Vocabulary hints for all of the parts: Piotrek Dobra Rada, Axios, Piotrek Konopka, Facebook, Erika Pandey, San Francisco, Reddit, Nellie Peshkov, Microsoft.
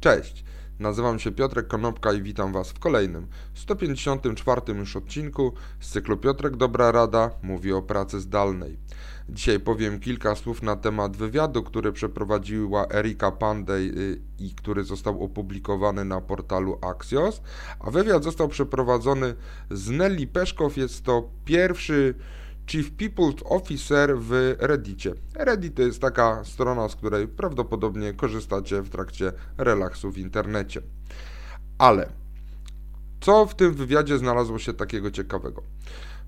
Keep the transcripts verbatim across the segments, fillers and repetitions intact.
Cześć, nazywam się Piotrek Konopka i witam Was w kolejnym, sto pięćdziesiątym czwartym już odcinku z cyklu Piotrek Dobra Rada mówi o pracy zdalnej. Dzisiaj powiem kilka słów na temat wywiadu, który przeprowadziła Erika Pandey i który został opublikowany na portalu Axios, a wywiad został przeprowadzony z Nellie Peshkov. Jest to pierwszy Chief People Officer w Reddicie. Reddit to jest taka strona, z której prawdopodobnie korzystacie w trakcie relaksu w internecie. Ale co w tym wywiadzie znalazło się takiego ciekawego?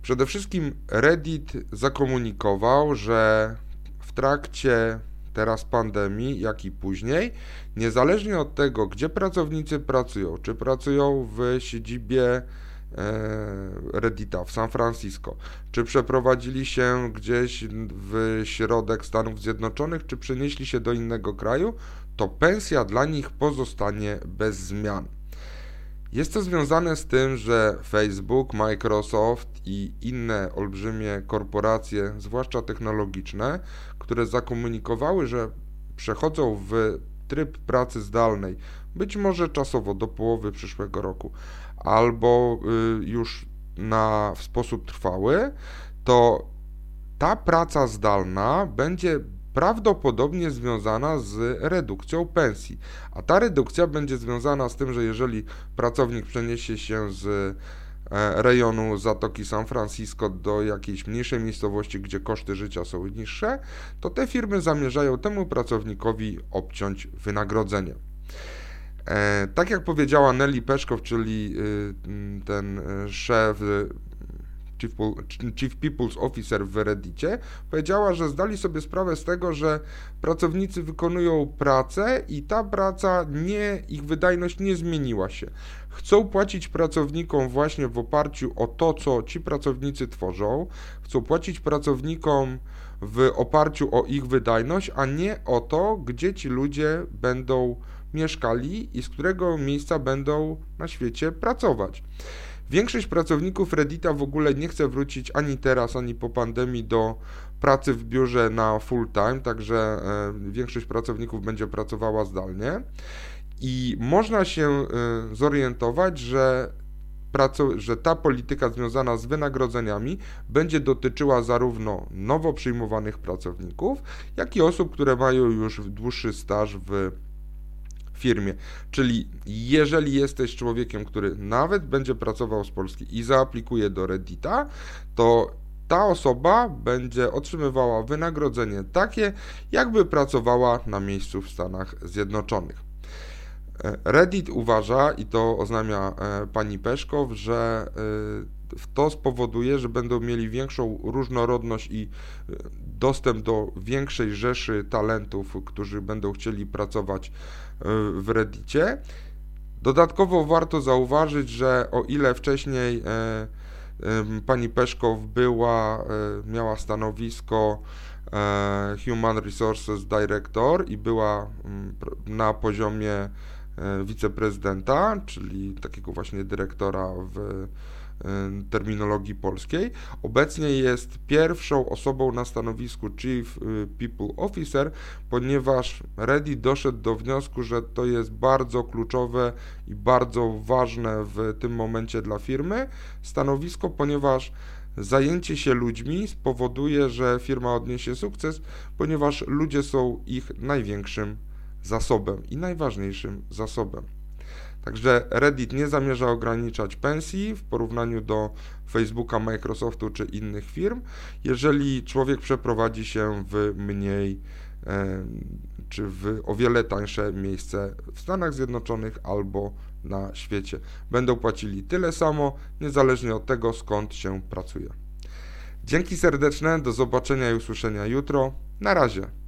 Przede wszystkim Reddit zakomunikował, że w trakcie teraz pandemii, jak i później, niezależnie od tego, gdzie pracownicy pracują, czy pracują w siedzibie Reddita w San Francisco, czy przeprowadzili się gdzieś w środek Stanów Zjednoczonych, czy przenieśli się do innego kraju, to pensja dla nich pozostanie bez zmian. Jest to związane z tym, że Facebook, Microsoft i inne olbrzymie korporacje, zwłaszcza technologiczne, które zakomunikowały, że przechodzą w tryb pracy zdalnej, być może czasowo do połowy przyszłego roku, albo już na, w sposób trwały, to ta praca zdalna będzie prawdopodobnie związana z redukcją pensji. A ta redukcja będzie związana z tym, że jeżeli pracownik przeniesie się z rejonu Zatoki San Francisco do jakiejś mniejszej miejscowości, gdzie koszty życia są niższe, to te firmy zamierzają temu pracownikowi obciąć wynagrodzenie. E, tak jak powiedziała Nellie Peshkov, czyli y, ten szef, chief, chief People's Officer w Reddicie, powiedziała, że zdali sobie sprawę z tego, że pracownicy wykonują pracę i ta praca, nie, ich wydajność nie zmieniła się. Chcą płacić pracownikom właśnie w oparciu o to, co ci pracownicy tworzą, chcą płacić pracownikom w oparciu o ich wydajność, a nie o to, gdzie ci ludzie będą mieszkali i z którego miejsca będą na świecie pracować. Większość pracowników Reddita w ogóle nie chce wrócić ani teraz, ani po pandemii do pracy w biurze na full time, także większość pracowników będzie pracowała zdalnie i można się zorientować, że że ta polityka związana z wynagrodzeniami będzie dotyczyła zarówno nowo przyjmowanych pracowników, jak i osób, które mają już dłuższy staż w firmie. Czyli jeżeli jesteś człowiekiem, który nawet będzie pracował z Polski i zaaplikuje do Reddita, to ta osoba będzie otrzymywała wynagrodzenie takie, jakby pracowała na miejscu w Stanach Zjednoczonych. Reddit uważa, i to oznamia pani Peszkow, że to spowoduje, że będą mieli większą różnorodność i dostęp do większej rzeszy talentów, którzy będą chcieli pracować w Reddicie. Dodatkowo warto zauważyć, że o ile wcześniej pani Peszkow była, miała stanowisko Human Resources Director i była na poziomie wiceprezydenta, czyli takiego właśnie dyrektora w terminologii polskiej. Obecnie jest pierwszą osobą na stanowisku Chief People Officer, ponieważ Reddit doszedł do wniosku, że to jest bardzo kluczowe i bardzo ważne w tym momencie dla firmy stanowisko, ponieważ zajęcie się ludźmi spowoduje, że firma odniesie sukces, ponieważ ludzie są ich największym zasobem i najważniejszym zasobem. Także Reddit nie zamierza ograniczać pensji w porównaniu do Facebooka, Microsoftu czy innych firm, jeżeli człowiek przeprowadzi się w mniej czy w o wiele tańsze miejsce w Stanach Zjednoczonych albo na świecie. Będą płacili tyle samo, niezależnie od tego, skąd się pracuje. Dzięki serdeczne, do zobaczenia i usłyszenia jutro. Na razie.